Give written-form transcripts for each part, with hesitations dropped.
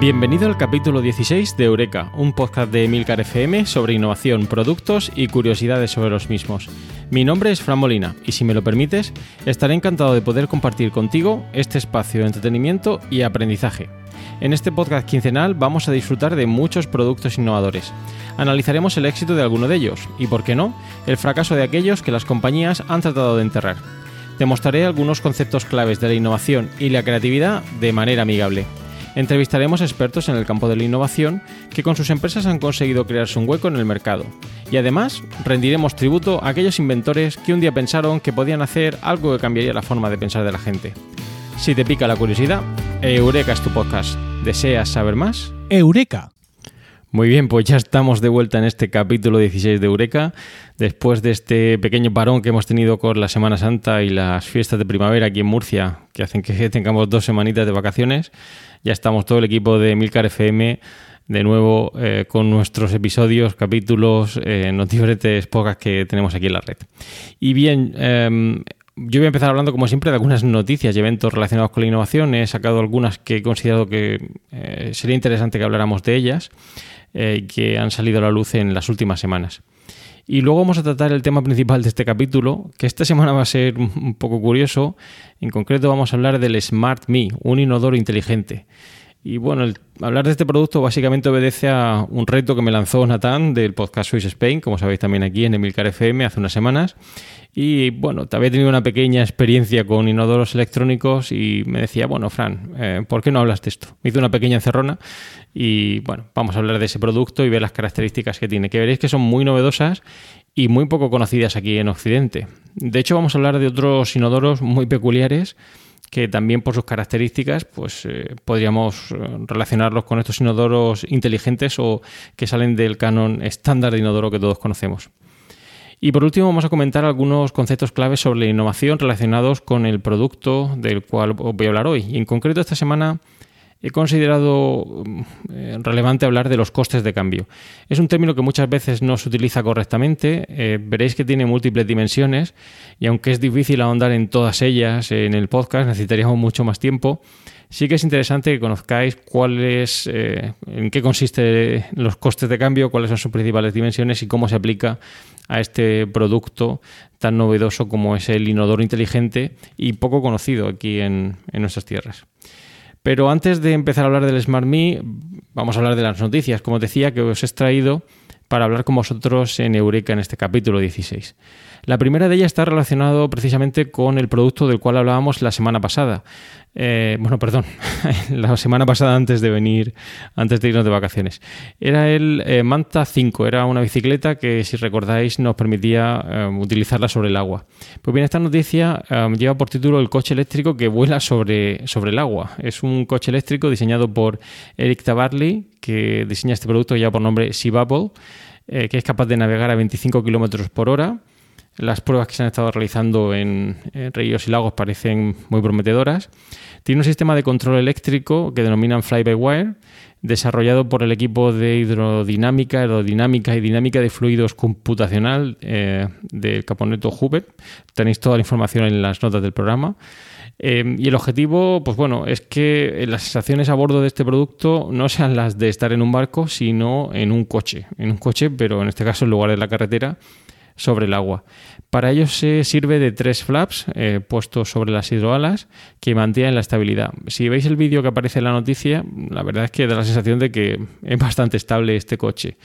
Bienvenido al capítulo 16 de Eureka, un podcast de Emilcar FM sobre innovación, productos y curiosidades sobre los mismos. Mi nombre es Fran Molina y, si me lo permites, estaré encantado de poder compartir contigo este espacio de entretenimiento y aprendizaje. En este podcast quincenal vamos a disfrutar de muchos productos innovadores. Analizaremos el éxito de alguno de ellos y, por qué no, el fracaso de aquellos que las compañías han tratado de enterrar. Te mostraré algunos conceptos claves de la innovación y la creatividad de manera amigable. Entrevistaremos expertos en el campo de la innovación que con sus empresas han conseguido crearse un hueco en el mercado. Y además, rendiremos tributo a aquellos inventores que un día pensaron que podían hacer algo que cambiaría la forma de pensar de la gente. Si te pica la curiosidad, Eureka es tu podcast. ¿Deseas saber más? ¡Eureka! Muy bien, pues ya estamos de vuelta en este capítulo 16 de Eureka. Después de este pequeño parón que hemos tenido con la Semana Santa y las fiestas de primavera aquí en Murcia, que hacen que tengamos 2 semanitas de vacaciones, ya estamos todo el equipo de Emilcar FM de nuevo con nuestros episodios, capítulos, en los diferentes podcasts que tenemos aquí en la red. Y bien, yo voy a empezar hablando, como siempre, de algunas noticias y eventos relacionados con la innovación. He sacado algunas que he considerado que sería interesante que habláramos de ellas y que han salido a la luz en las últimas semanas. Y luego vamos a tratar el tema principal de este capítulo, que esta semana va a ser un poco curioso. En concreto vamos a hablar del Smartmi, un inodoro inteligente. Y bueno, hablar de este producto básicamente obedece a un reto que me lanzó Natán del podcast Swiss Spain, como sabéis también aquí en Emilcar FM hace unas semanas. Y bueno, había tenido una pequeña experiencia con inodoros electrónicos y me decía, bueno, Fran, ¿por qué no hablas de esto? Me hizo una pequeña encerrona y bueno, vamos a hablar de ese producto y ver las características que tiene, que veréis que son muy novedosas y muy poco conocidas aquí en Occidente. De hecho, vamos a hablar de otros inodoros muy peculiares que también por sus características pues podríamos relacionarlos con estos inodoros inteligentes o que salen del canon estándar de inodoro que todos conocemos. Y por último vamos a comentar algunos conceptos claves sobre la innovación relacionados con el producto del cual os voy a hablar hoy. Y en concreto esta semana he considerado relevante hablar de los costes de cambio. Es un término que muchas veces no se utiliza correctamente. Veréis que tiene múltiples dimensiones y aunque es difícil ahondar en todas ellas en el podcast, necesitaríamos mucho más tiempo. Sí que es interesante que conozcáis en qué consisten los costes de cambio, cuáles son sus principales dimensiones y cómo se aplica a este producto tan novedoso como es el inodoro inteligente y poco conocido aquí en nuestras tierras. Pero antes de empezar a hablar del Smartmi, vamos a hablar de las noticias, como os decía, que os he traído para hablar con vosotros en Eureka en este capítulo 16. La primera de ellas está relacionada precisamente con el producto del cual hablábamos la semana pasada. La semana pasada antes de irnos de vacaciones. Era el Manta 5, era una bicicleta que, si recordáis, nos permitía utilizarla sobre el agua. Pues bien, esta noticia lleva por título el coche eléctrico que vuela sobre el agua. Es un coche eléctrico diseñado por Eric Tabarly, que diseña este producto ya por nombre Sea Bubble, que es capaz de navegar a 25 km por hora. Las pruebas que se han estado realizando en ríos y lagos parecen muy prometedoras. Tiene un sistema de control eléctrico que denominan Fly-by-Wire, desarrollado por el equipo de hidrodinámica, aerodinámica y dinámica de fluidos computacional del Caponeto Hubert. Tenéis toda la información en las notas del programa. Y el objetivo, pues bueno, es que las sensaciones a bordo de este producto no sean las de estar en un barco, sino en un coche. En un coche, pero en este caso en lugar de la carretera, sobre el agua. Para ello se sirve de tres flaps puestos sobre las hidroalas que mantienen la estabilidad. Si veis el vídeo que aparece en la noticia, la verdad es que da la sensación de que es bastante estable este coche.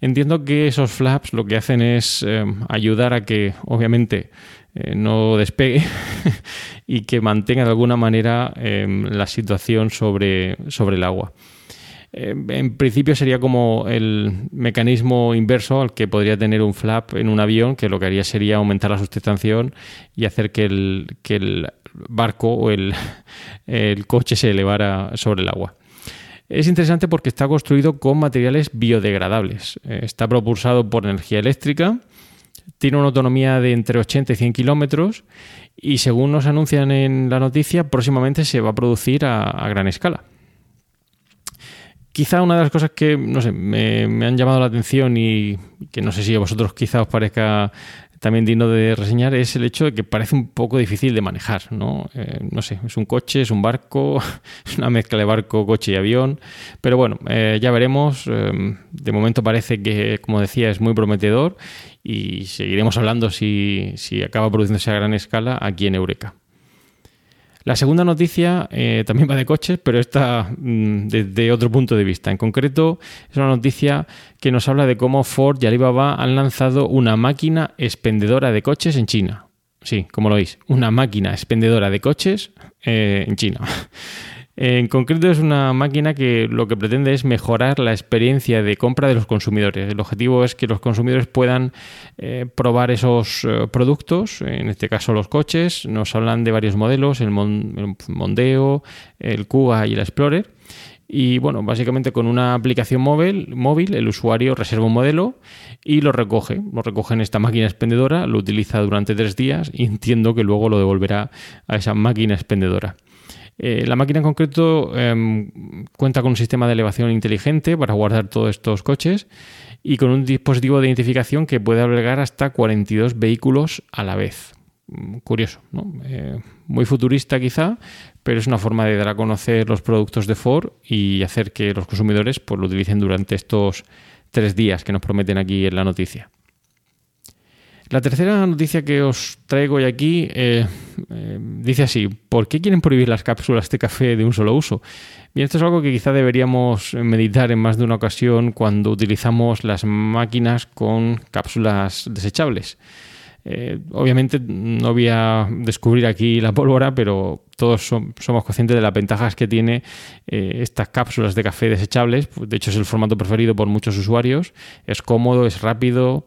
Entiendo que esos flaps lo que hacen es ayudar a que, obviamente, no despegue y que mantenga de alguna manera la situación sobre el agua. En principio sería como el mecanismo inverso al que podría tener un flap en un avión, que lo que haría sería aumentar la sustentación y hacer que el barco o el coche se elevara sobre el agua. Es interesante porque está construido con materiales biodegradables. Está propulsado por energía eléctrica, tiene una autonomía de entre 80 y 100 kilómetros y, según nos anuncian en la noticia, próximamente se va a producir a gran escala. Quizá una de las cosas que, no sé, me han llamado la atención y que no sé si a vosotros quizá os parezca también digno de reseñar es el hecho de que parece un poco difícil de manejar, ¿no? No sé, es un coche, es un barco, es una mezcla de barco, coche y avión, pero bueno, ya veremos. De momento parece que, como decía, es muy prometedor y seguiremos hablando si acaba produciéndose a gran escala aquí en Eureka. La segunda noticia también va de coches, pero está desde otro punto de vista. En concreto, es una noticia que nos habla de cómo Ford y Alibaba han lanzado una máquina expendedora de coches en China. Sí, como lo veis, una máquina expendedora de coches en China. En concreto, es una máquina que lo que pretende es mejorar la experiencia de compra de los consumidores. El objetivo es que los consumidores puedan probar esos productos, en este caso los coches. Nos hablan de varios modelos, el Mondeo, el Kuga y el Explorer. Y bueno, básicamente con una aplicación móvil el usuario reserva un modelo y lo recoge en esta máquina expendedora, lo utiliza durante 3 días y entiendo que luego lo devolverá a esa máquina expendedora. La máquina en concreto cuenta con un sistema de elevación inteligente para guardar todos estos coches y con un dispositivo de identificación que puede albergar hasta 42 vehículos a la vez. Curioso, ¿no? Muy futurista quizá, pero es una forma de dar a conocer los productos de Ford y hacer que los consumidores pues, lo utilicen durante estos 3 días que nos prometen aquí en la noticia. La tercera noticia que os traigo hoy aquí dice así: ¿por qué quieren prohibir las cápsulas de café de un solo uso? Bien, esto es algo que quizá deberíamos meditar en más de una ocasión cuando utilizamos las máquinas con cápsulas desechables. Obviamente no voy a descubrir aquí la pólvora, pero todos somos conscientes de las ventajas que tiene estas cápsulas de café desechables. De hecho, es el formato preferido por muchos usuarios. Es cómodo, es rápido,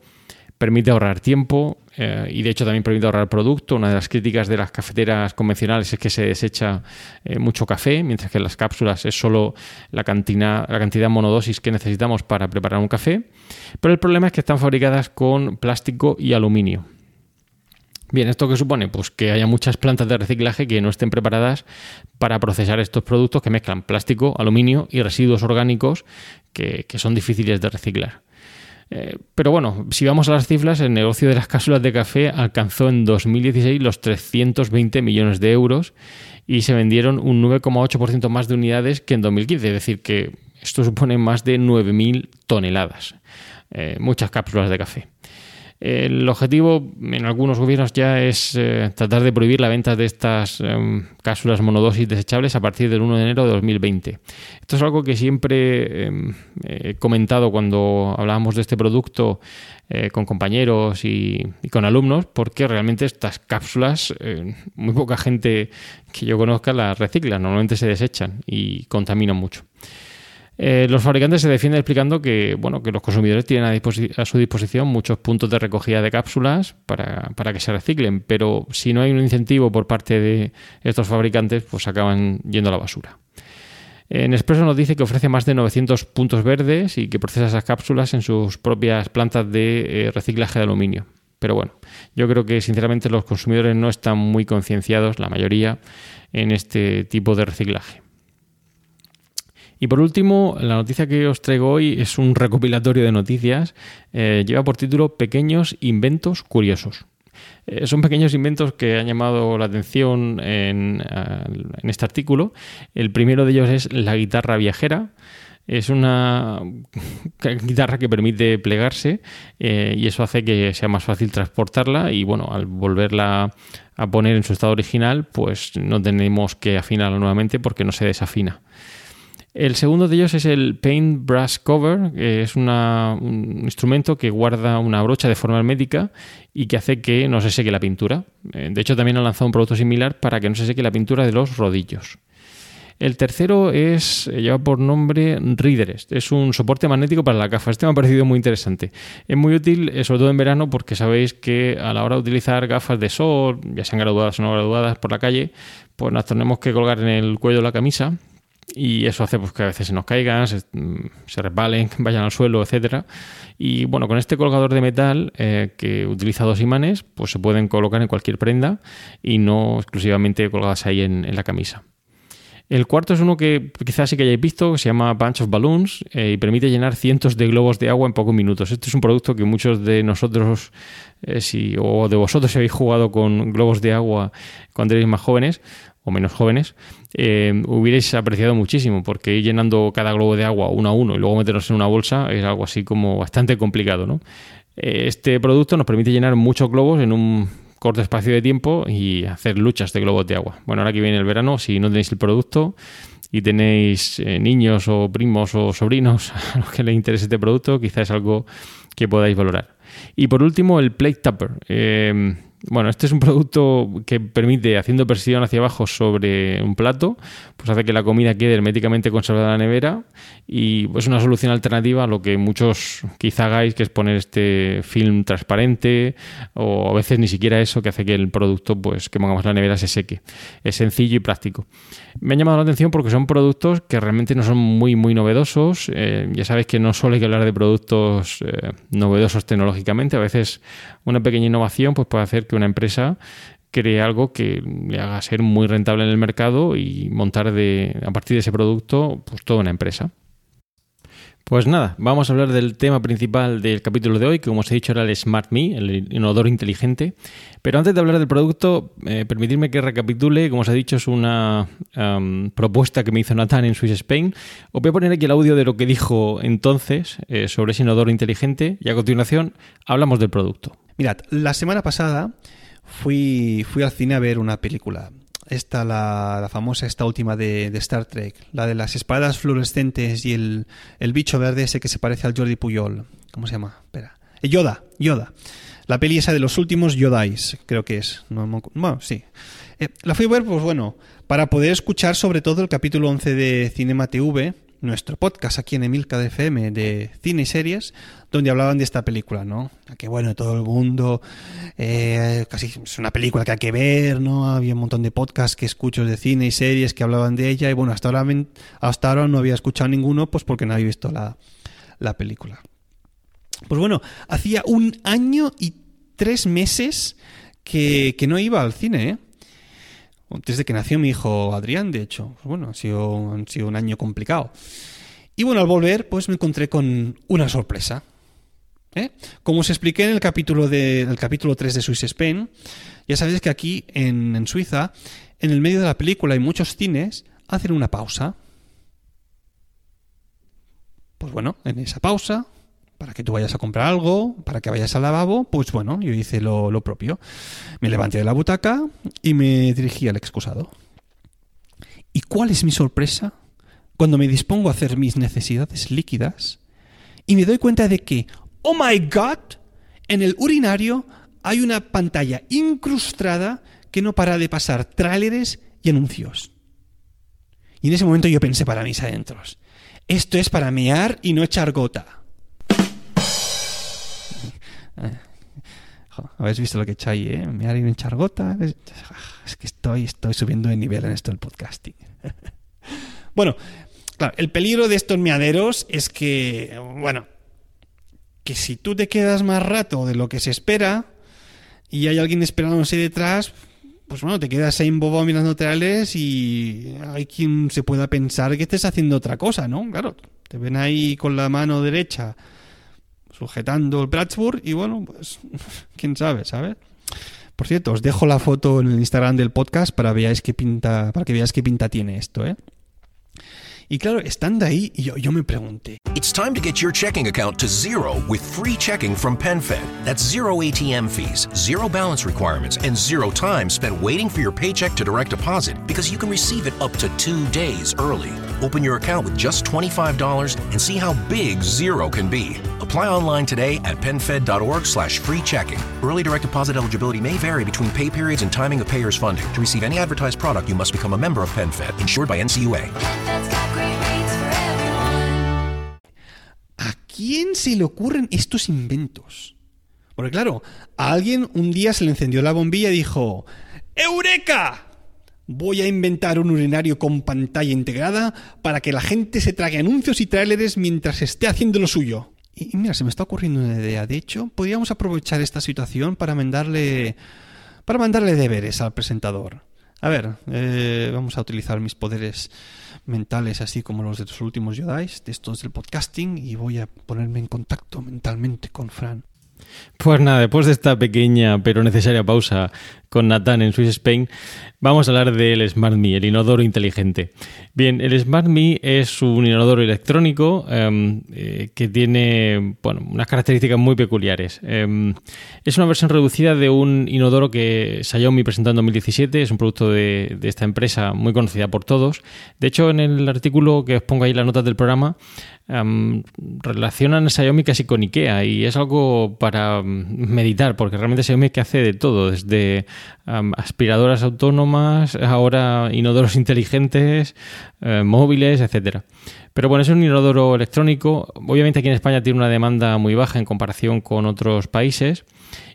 permite ahorrar tiempo y de hecho también permite ahorrar producto. Una de las críticas de las cafeteras convencionales es que se desecha mucho café, mientras que en las cápsulas es solo la cantidad monodosis que necesitamos para preparar un café. Pero el problema es que están fabricadas con plástico y aluminio. Bien, ¿esto qué supone? Pues que haya muchas plantas de reciclaje que no estén preparadas para procesar estos productos que mezclan plástico, aluminio y residuos orgánicos que son difíciles de reciclar. Pero bueno, si vamos a las cifras, el negocio de las cápsulas de café alcanzó en 2016 los 320 millones de euros y se vendieron un 9,8% más de unidades que en 2015. Es decir, que esto supone más de 9.000 toneladas. Muchas cápsulas de café. El objetivo en algunos gobiernos ya es tratar de prohibir la venta de estas cápsulas monodosis desechables a partir del 1 de enero de 2020. Esto es algo que siempre he comentado cuando hablábamos de este producto con compañeros y con alumnos, porque realmente estas cápsulas, muy poca gente que yo conozca las recicla, normalmente se desechan y contaminan mucho. Los fabricantes se defienden explicando que, bueno, que los consumidores tienen a su disposición muchos puntos de recogida de cápsulas para que se reciclen, pero si no hay un incentivo por parte de estos fabricantes, pues acaban yendo a la basura. Nespresso nos dice que ofrece más de 900 puntos verdes y que procesa esas cápsulas en sus propias plantas de reciclaje de aluminio. Pero bueno, yo creo que sinceramente los consumidores no están muy concienciados, la mayoría, en este tipo de reciclaje. Y por último, la noticia que os traigo hoy es un recopilatorio de noticias. Lleva por título Pequeños Inventos Curiosos. Son pequeños inventos que han llamado la atención en este artículo. El primero de ellos es la guitarra viajera. Es una guitarra que permite plegarse y eso hace que sea más fácil transportarla y, bueno, al volverla a poner en su estado original, pues no tenemos que afinarla nuevamente porque no se desafina. El segundo de ellos es el Paint Brush Cover, que es un instrumento que guarda una brocha de forma hermética y que hace que no se seque la pintura. De hecho, también han lanzado un producto similar para que no se seque la pintura de los rodillos. El tercero lleva por nombre Readerest. Es un soporte magnético para la gafa. Este me ha parecido muy interesante. Es muy útil, sobre todo en verano, porque sabéis que a la hora de utilizar gafas de sol, ya sean graduadas o no graduadas, por la calle, pues las tenemos que colgar en el cuello de la camisa. Y eso hace pues que a veces se nos caigan, se resbalen, vayan al suelo, etcétera. Y bueno, con este colgador de metal que utiliza dos imanes, pues se pueden colocar en cualquier prenda y no exclusivamente colgadas ahí en la camisa. El cuarto es uno que quizás sí que hayáis visto, que se llama Bunch of Balloons y permite llenar cientos de globos de agua en pocos minutos. Este es un producto que muchos de nosotros o de vosotros si habéis jugado con globos de agua cuando erais más jóvenes o menos jóvenes, hubierais apreciado muchísimo, porque ir llenando cada globo de agua uno a uno y luego meterlos en una bolsa es algo así como bastante complicado, ¿no? Este producto nos permite llenar muchos globos en un corto espacio de tiempo y hacer luchas de globos de agua. Bueno, ahora que viene el verano, si no tenéis el producto y tenéis niños o primos o sobrinos a los que les interese este producto, quizás es algo que podáis valorar. Y por último, el Plate Topper. Bueno, este es un producto que permite, haciendo presión hacia abajo sobre un plato, pues hace que la comida quede herméticamente conservada en la nevera y es una solución alternativa a lo que muchos quizá hagáis, que es poner este film transparente o a veces ni siquiera eso, que hace que el producto pues que pongamos en la nevera se seque. Es sencillo y práctico. Me ha llamado la atención porque son productos que realmente no son muy, muy novedosos. Ya sabéis que no solo hay que hablar de productos novedosos tecnológicamente. A veces una pequeña innovación pues puede hacer que una empresa cree algo que le haga ser muy rentable en el mercado y montar a partir de ese producto pues toda una empresa. Pues nada, vamos a hablar del tema principal del capítulo de hoy, que como os he dicho era el Smartmi, el inodoro inteligente. Pero antes de hablar del producto, permitidme que recapitule. Como os he dicho, es una propuesta que me hizo Natán en Swiss Spain. Os voy a poner aquí el audio de lo que dijo entonces sobre ese inodoro inteligente y a continuación hablamos del producto. Mirad, la semana pasada fui al cine a ver una película. Esta, la famosa, esta última de Star Trek, la de las espadas fluorescentes y el bicho verde ese que se parece al Jordi Puyol. ¿Cómo se llama? Espera. Yoda. La peli esa de los últimos Yodais, creo que es. Bueno, sí. La fui a ver, pues bueno, para poder escuchar sobre todo el capítulo 11 de Cinema TV, nuestro podcast aquí en Emilcar FM de cine y series, donde hablaban de esta película, ¿no? Que bueno, todo el mundo, casi es una película que hay que ver, ¿no? Había un montón de podcasts que escucho de cine y series que hablaban de ella y bueno, hasta ahora no había escuchado ninguno pues porque no había visto la película. Pues bueno, hacía 1 año y 3 meses que no iba al cine, ¿eh? Desde que nació mi hijo Adrián, de hecho. Pues bueno, ha sido un año complicado. Y bueno, al volver, pues me encontré con una sorpresa. Como os expliqué en el capítulo 3 de Swiss Spain, ya sabéis que aquí en Suiza, en el medio de la película y muchos cines, hacen una pausa. Pues bueno, en esa pausa, para que tú vayas a comprar algo, para que vayas al lavabo, pues bueno, yo hice lo propio. Me levanté de la butaca y me dirigí al excusado. ¿Y cuál es mi sorpresa? Cuando me dispongo a hacer mis necesidades líquidas y me doy cuenta de que, ¡oh my God!, en el urinario hay una pantalla incrustada que no para de pasar tráileres y anuncios. Y en ese momento yo pensé para mis adentros, esto es para mear y no echar gota. Habéis visto lo que he hecho ahí, ¿eh? Me haré un chargota. Es que estoy subiendo de nivel en esto del podcasting. Bueno, claro, el peligro de estos meaderos es que, bueno, que si tú te quedas más rato de lo que se espera y hay alguien esperándose detrás, pues bueno, te quedas ahí embobado mirando trailers y hay quien se pueda pensar que estés haciendo otra cosa, ¿no? Claro, te ven ahí con la mano derecha sujetando el Bradsburg y bueno, pues quién sabe, ¿sabes? Por cierto, os dejo la foto en el Instagram del podcast para que veáis qué pinta tiene esto, ¿eh? Y claro, estando ahí, yo me pregunté. It's time to get your checking account to zero with free checking from PenFed. That's zero ATM fees, zero balance requirements, and zero time spent waiting for your paycheck to direct deposit because you can receive it up to 2 days early. Open your account with just $25 and see how big zero can be. Apply online today at penfed.org/free checking. Early direct deposit eligibility may vary between pay periods and timing of payer's funding. To receive any advertised product, you must become a member of PenFed, insured by NCUA. ¿A quién se le ocurren estos inventos? Porque claro, a alguien un día se le encendió la bombilla y dijo: ¡Eureka! Voy a inventar un urinario con pantalla integrada para que la gente se trague anuncios y tráileres mientras esté haciendo lo suyo. Y mira, se me está ocurriendo una idea. De hecho, podríamos aprovechar esta situación para mandarle deberes al presentador. A ver, vamos a utilizar mis poderes mentales, así como los de los últimos Yodais, de estos del podcasting, y voy a ponerme en contacto mentalmente con Fran. Pues nada, después de esta pequeña pero necesaria pausa con Natán en Swiss Spain, vamos a hablar del Smartmi, el inodoro inteligente. Bien, el Smartmi es un inodoro electrónico que tiene unas características muy peculiares. Es una versión reducida de un inodoro que Xiaomi presentó en 2017, es un producto de esta empresa muy conocida por todos. De hecho, en el artículo que os pongo ahí, las notas del programa, relacionan a Xiaomi casi con IKEA, y es algo para meditar, porque realmente Xiaomi que hace de todo, desde aspiradoras autónomas, ahora inodoros inteligentes, móviles, etcétera. Pero bueno, es un inodoro electrónico. Obviamente aquí en España tiene una demanda muy baja en comparación con otros países,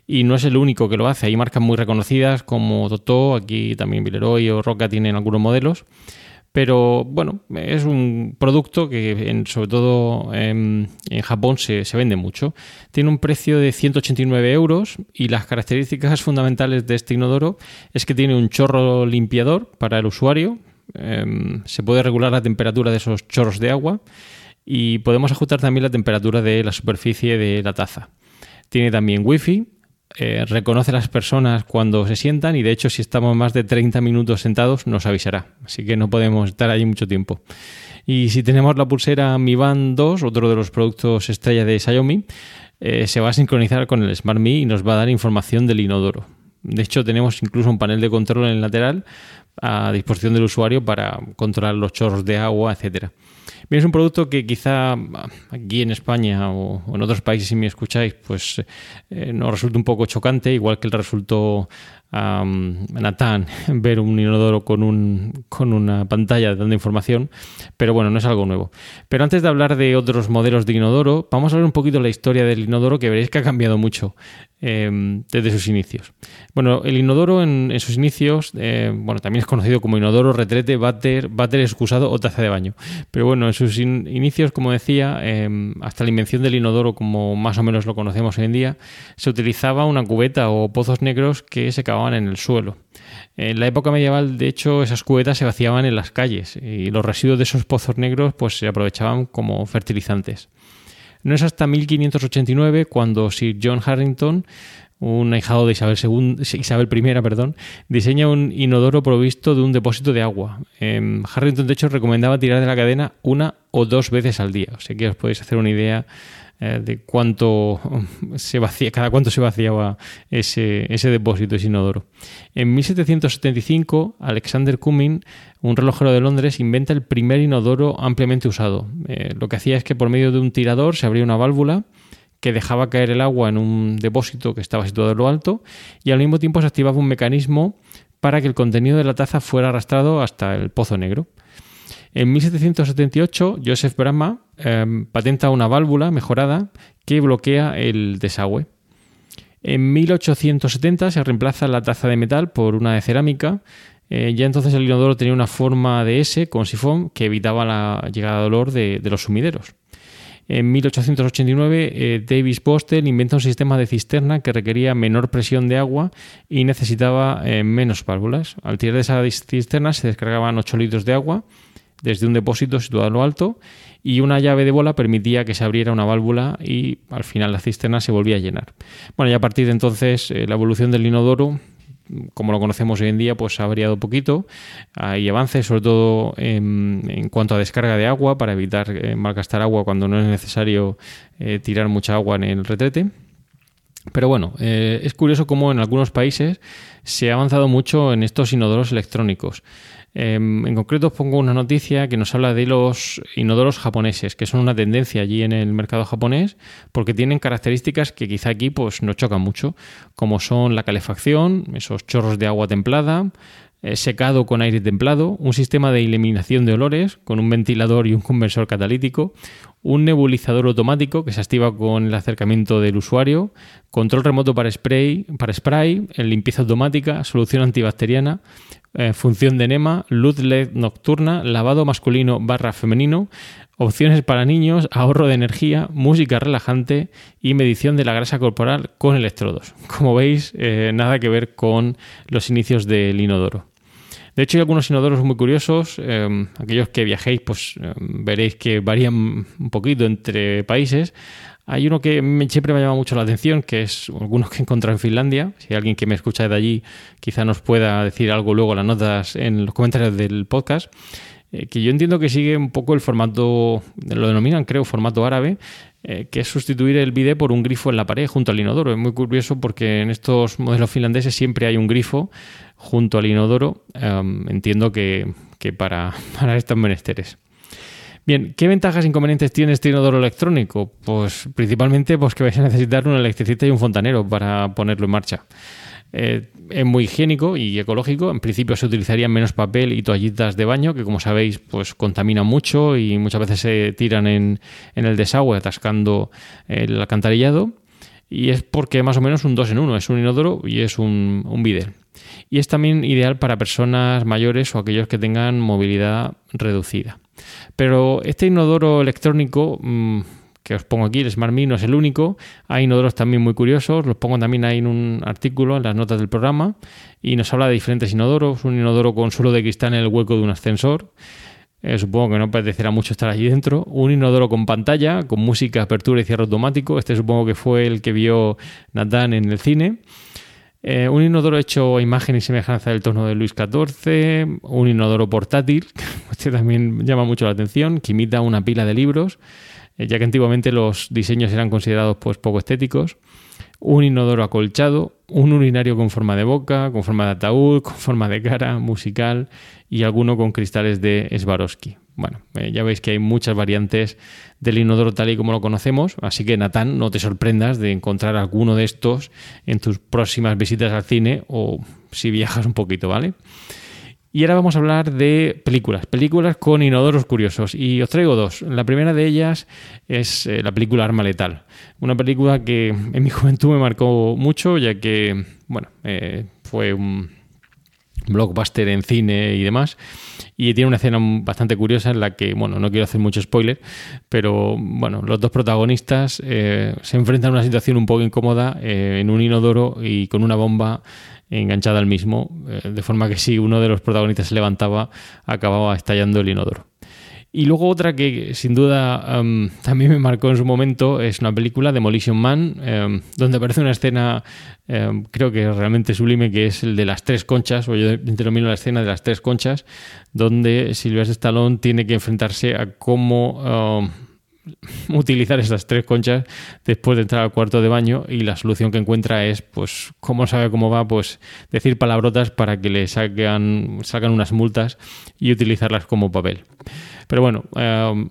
y no es el único que lo hace. Hay marcas muy reconocidas como Toto, aquí también Villeroy o Roca tienen algunos modelos. Pero bueno, es un producto que sobre todo en Japón se vende mucho. Tiene un precio de 189 euros, y las características fundamentales de este inodoro es que tiene un chorro limpiador para el usuario. Se puede regular la temperatura de esos chorros de agua y podemos ajustar también la temperatura de la superficie de la taza. Tiene también wifi. Reconoce a las personas cuando se sientan, y de hecho si estamos más de 30 minutos sentados nos avisará, así que no podemos estar allí mucho tiempo. Y si tenemos la pulsera Mi Band 2, otro de los productos estrella de Xiaomi, se va a sincronizar con el Smartmi y nos va a dar información del inodoro. De hecho, tenemos incluso un panel de control en el lateral a disposición del usuario para controlar los chorros de agua, etcétera. Bien, es un producto que quizá aquí en España o en otros países, si me escucháis, pues nos resulta un poco chocante, igual que le resultó a Natán ver un inodoro con una pantalla dando información, pero bueno, no es algo nuevo. Pero antes de hablar de otros modelos de inodoro, vamos a ver un poquito la historia del inodoro, que veréis que ha cambiado mucho desde sus inicios. Bueno, el inodoro en sus inicios, también es conocido como inodoro, retrete, váter excusado o taza de baño. Pero bueno, en sus inicios, como decía, hasta la invención del inodoro, como más o menos lo conocemos hoy en día, se utilizaba una cubeta o pozos negros que se cavaban en el suelo. En la época medieval, de hecho, esas cubetas se vaciaban en las calles y los residuos de esos pozos negros pues se aprovechaban como fertilizantes. No es hasta 1589 cuando Sir John Harrington, un ahijado de Isabel I, diseña un inodoro provisto de un depósito de agua. Harrington, de hecho, recomendaba tirar de la cadena 1 o 2 veces al día. O sea que os podéis hacer una idea de cuánto se vacía, cada cuánto se vaciaba ese depósito, ese inodoro. En 1775, Alexander Cumming, un relojero de Londres, inventa el primer inodoro ampliamente usado. Lo que hacía es que por medio de un tirador se abría una válvula que dejaba caer el agua en un depósito que estaba situado en lo alto, y al mismo tiempo se activaba un mecanismo para que el contenido de la taza fuera arrastrado hasta el pozo negro. En 1778, Joseph Bramah patenta una válvula mejorada que bloquea el desagüe. En 1870 se reemplaza la taza de metal por una de cerámica. Ya entonces el inodoro tenía una forma de S con sifón que evitaba la llegada de olor de los sumideros. En 1889, Davis Postel inventa un sistema de cisterna que requería menor presión de agua y necesitaba menos válvulas. Al tirar de esa cisterna se descargaban 8 litros de agua desde un depósito situado en lo alto, y una llave de bola permitía que se abriera una válvula y al final la cisterna se volvía a llenar. Bueno, y a partir de entonces la evolución del inodoro como lo conocemos hoy en día, pues ha variado poquito. Hay avances, sobre todo en cuanto a descarga de agua, para evitar malgastar agua cuando no es necesario tirar mucha agua en el retrete. Pero bueno, es curioso cómo en algunos países se ha avanzado mucho en estos inodoros electrónicos. En concreto os pongo una noticia que nos habla de los inodoros japoneses, que son una tendencia allí en el mercado japonés, porque tienen características que quizá aquí pues no chocan mucho, como son la calefacción, esos chorros de agua templada, secado con aire templado, un sistema de eliminación de olores con un ventilador y un conversor catalítico, un nebulizador automático que se activa con el acercamiento del usuario, control remoto para spray, limpieza automática, solución antibacteriana, función de enema, luz LED nocturna, lavado masculino / femenino, opciones para niños, ahorro de energía, música relajante y medición de la grasa corporal con electrodos. Como veis, nada que ver con los inicios del inodoro. De hecho, hay algunos inodoros muy curiosos. Aquellos que viajéis, pues veréis que varían un poquito entre países. Hay uno que siempre me ha llamado mucho la atención, que es algunos que he encontrado en Finlandia. Si hay alguien que me escucha de allí, quizá nos pueda decir algo luego en las notas, en los comentarios del podcast, que yo entiendo que sigue un poco el formato, lo denominan creo formato árabe, que es sustituir el bidé por un grifo en la pared junto al inodoro. Es muy curioso porque en estos modelos finlandeses siempre hay un grifo junto al inodoro. Entiendo que para estos menesteres. Bien, ¿qué ventajas e inconvenientes tiene este inodoro electrónico? Pues principalmente pues, que vais a necesitar un electricista y un fontanero para ponerlo en marcha. Es muy higiénico y ecológico. En principio se utilizarían menos papel y toallitas de baño, que como sabéis pues contaminan mucho y muchas veces se tiran en el desagüe atascando el alcantarillado. Y es porque más o menos un 2 en 1, es un inodoro y es un bidé. Y es también ideal para personas mayores o aquellos que tengan movilidad reducida. Pero este inodoro electrónico que os pongo aquí, el Smartmi, no es el único. Hay inodoros también muy curiosos, los pongo también ahí en un artículo, en las notas del programa, y nos habla de diferentes inodoros. Un inodoro con suelo de cristal en el hueco de un ascensor. Supongo que no parecerá mucho estar allí dentro. Un inodoro con pantalla, con música, apertura y cierre automático. Este supongo que fue el que vio Natán en el cine. Un inodoro hecho a imagen y semejanza del torno de Luis XIV, un inodoro portátil, que este también llama mucho la atención, que imita una pila de libros, ya que antiguamente los diseños eran considerados pues, poco estéticos, un inodoro acolchado, un urinario con forma de boca, con forma de ataúd, con forma de cara, musical y alguno con cristales de Swarovski. Bueno, ya veis que hay muchas variantes del inodoro tal y como lo conocemos, así que Natán, no te sorprendas de encontrar alguno de estos en tus próximas visitas al cine o si viajas un poquito, ¿vale? Y ahora vamos a hablar de películas con inodoros curiosos. Y os traigo dos. La primera de ellas es la película Arma Letal. Una película que en mi juventud me marcó mucho, ya que, bueno, fue un blockbuster en cine y demás. Y tiene una escena bastante curiosa en la que, bueno, no quiero hacer mucho spoiler, pero, bueno, los dos protagonistas se enfrentan a una situación un poco incómoda en un inodoro y con una bomba enganchada al mismo, de forma que si uno de los protagonistas se levantaba acababa estallando el inodoro. Y luego otra que sin duda también me marcó en su momento es una película, Demolition Man, donde aparece una escena creo que realmente sublime, que es el de las tres conchas, o yo denomino la escena de las tres conchas, donde Sylvester Stallone tiene que enfrentarse a cómo utilizar estas tres conchas después de entrar al cuarto de baño, y la solución que encuentra es, pues, como sabe cómo va, pues decir palabrotas para que le sacan unas multas y utilizarlas como papel. Pero bueno,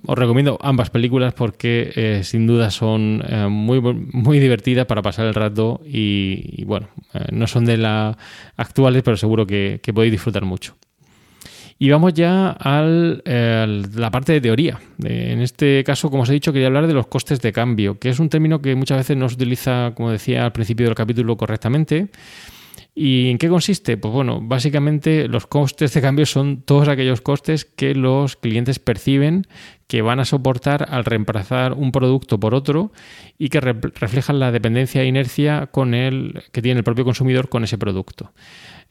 os recomiendo ambas películas porque sin duda son muy, muy divertidas para pasar el rato y bueno, no son de las actuales, pero seguro que podéis disfrutar mucho. Y vamos ya a la parte de teoría. En este caso, como os he dicho, quería hablar de los costes de cambio, que es un término que muchas veces no se utiliza, como decía al principio del capítulo, correctamente. ¿Y en qué consiste? Pues bueno, básicamente los costes de cambio son todos aquellos costes que los clientes perciben que van a soportar al reemplazar un producto por otro y que reflejan la dependencia e inercia con el que tiene el propio consumidor con ese producto.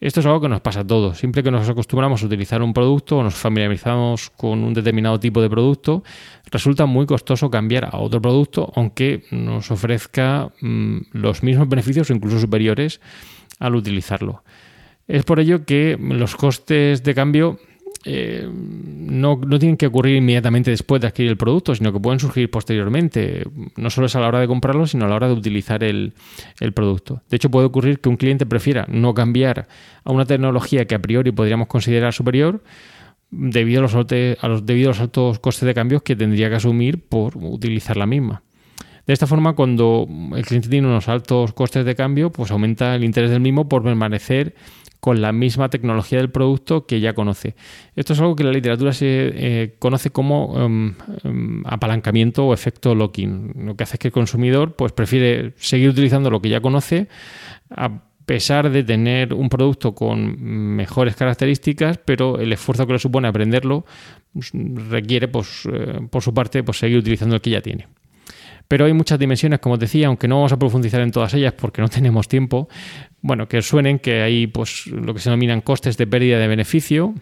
Esto es algo que nos pasa a todos. Siempre que nos acostumbramos a utilizar un producto o nos familiarizamos con un determinado tipo de producto, resulta muy costoso cambiar a otro producto, aunque nos ofrezca los mismos beneficios o incluso superiores al utilizarlo. Es por ello que los costes de cambio no tienen que ocurrir inmediatamente después de adquirir el producto, sino que pueden surgir posteriormente. No solo es a la hora de comprarlo, sino a la hora de utilizar el producto. De hecho, puede ocurrir que un cliente prefiera no cambiar a una tecnología que a priori podríamos considerar superior debido a los altos costes de cambios que tendría que asumir por utilizar la misma. De esta forma, cuando el cliente tiene unos altos costes de cambio, pues aumenta el interés del mismo por permanecer con la misma tecnología del producto que ya conoce. Esto es algo que en la literatura se conoce como apalancamiento o efecto locking. Lo que hace es que el consumidor pues, prefiere seguir utilizando lo que ya conoce a pesar de tener un producto con mejores características, pero el esfuerzo que le supone aprenderlo requiere, pues, por su parte, pues, seguir utilizando el que ya tiene. Pero hay muchas dimensiones, como os decía, aunque no vamos a profundizar en todas ellas porque no tenemos tiempo, bueno, que suenen que hay pues lo que se denominan costes de pérdida de beneficio,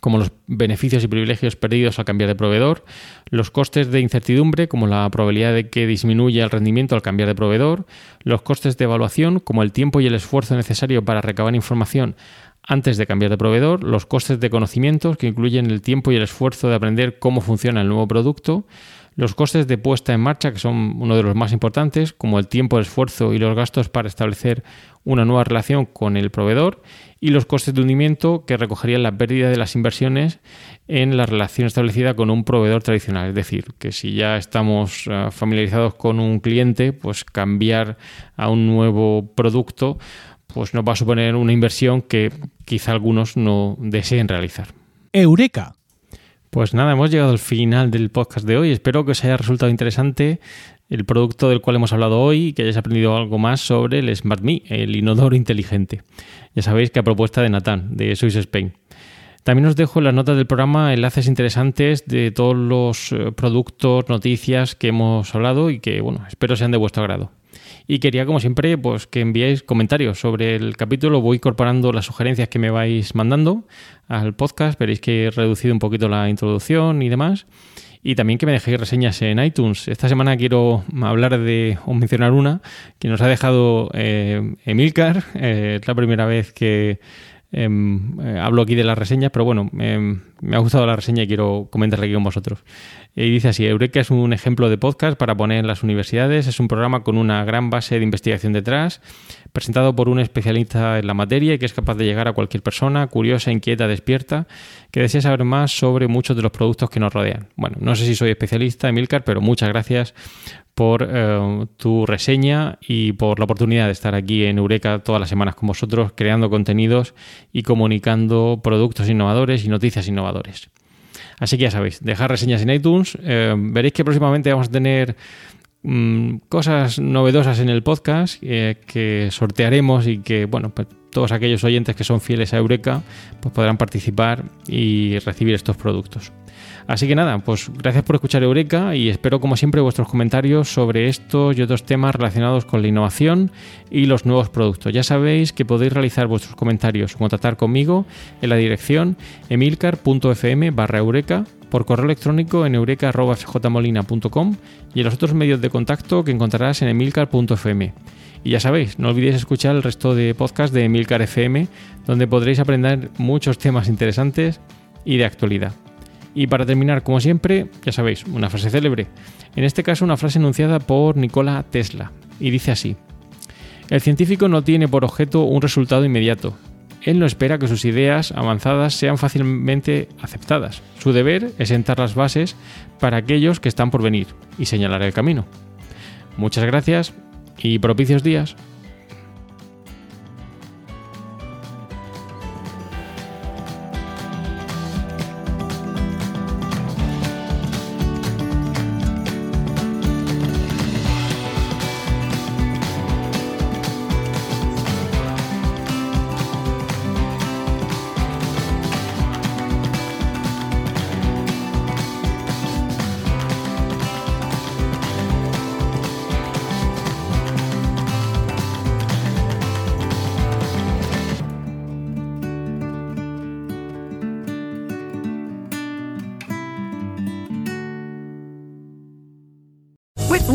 como los beneficios y privilegios perdidos al cambiar de proveedor, los costes de incertidumbre, como la probabilidad de que disminuya el rendimiento al cambiar de proveedor, los costes de evaluación, como el tiempo y el esfuerzo necesario para recabar información antes de cambiar de proveedor, los costes de conocimientos, que incluyen el tiempo y el esfuerzo de aprender cómo funciona el nuevo producto, los costes de puesta en marcha, que son uno de los más importantes, como el tiempo, el esfuerzo y los gastos para establecer una nueva relación con el proveedor, y los costes de hundimiento, que recogerían la pérdida de las inversiones en la relación establecida con un proveedor tradicional. Es decir, que si ya estamos familiarizados con un cliente, pues cambiar a un nuevo producto pues nos va a suponer una inversión que quizá algunos no deseen realizar. ¡Eureka! Pues nada, hemos llegado al final del podcast de hoy. Espero que os haya resultado interesante el producto del cual hemos hablado hoy y que hayáis aprendido algo más sobre el Smartmi, el inodoro inteligente. Ya sabéis que a propuesta de Natán, de Swiss Spain. También os dejo en las notas del programa enlaces interesantes de todos los productos, noticias que hemos hablado y que, bueno, espero sean de vuestro agrado. Y quería, como siempre, pues que enviéis comentarios sobre el capítulo. Voy incorporando las sugerencias que me vais mandando al podcast. Veréis que he reducido un poquito la introducción y demás. Y también que me dejéis reseñas en iTunes. Esta semana quiero hablar o mencionar una que nos ha dejado Emilcar. Es la primera vez que hablo aquí de las reseñas, pero bueno, me ha gustado la reseña y quiero comentarla aquí con vosotros. Y dice así: Eureka es un ejemplo de podcast para poner en las universidades. Es un programa con una gran base de investigación detrás, presentado por un especialista en la materia y que es capaz de llegar a cualquier persona curiosa, inquieta, despierta, que desea saber más sobre muchos de los productos que nos rodean. Bueno, no sé si soy especialista, Emilcar, pero muchas gracias por tu reseña y por la oportunidad de estar aquí en Eureka todas las semanas con vosotros, creando contenidos y comunicando productos innovadores y noticias innovadoras. Así que ya sabéis, dejad reseñas en iTunes. Veréis que próximamente vamos a tener cosas novedosas en el podcast que sortearemos y que, bueno, pues todos aquellos oyentes que son fieles a Eureka pues podrán participar y recibir estos productos. Así que nada, pues gracias por escuchar Eureka y espero como siempre vuestros comentarios sobre estos y otros temas relacionados con la innovación y los nuevos productos. Ya sabéis que podéis realizar vuestros comentarios o contactar conmigo en la dirección emilcar.fm/eureka, por correo electrónico en eureka@fjmolina.com y en los otros medios de contacto que encontrarás en emilcar.fm. Y ya sabéis, no olvidéis escuchar el resto de podcasts de Emilcar FM, donde podréis aprender muchos temas interesantes y de actualidad. Y para terminar, como siempre, ya sabéis, una frase célebre. En este caso, una frase enunciada por Nikola Tesla. Y dice así: el científico no tiene por objeto un resultado inmediato. Él no espera que sus ideas avanzadas sean fácilmente aceptadas. Su deber es sentar las bases para aquellos que están por venir y señalar el camino. Muchas gracias y propicios días. With